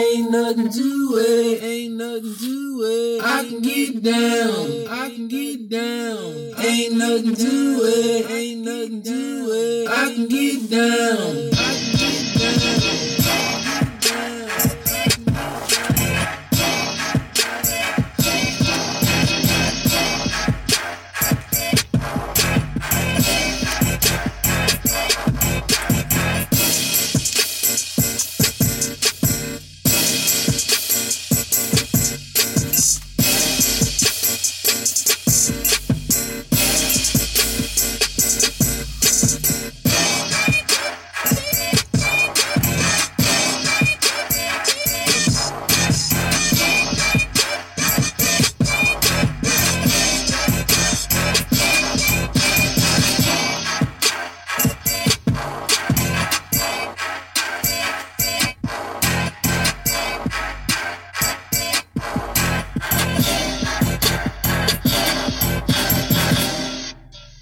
Ain't nothing to it, ain't nothing to it. I can get down, I can get down. Ain't nothing to it, ain't nothing to it. I can get down, I can get down.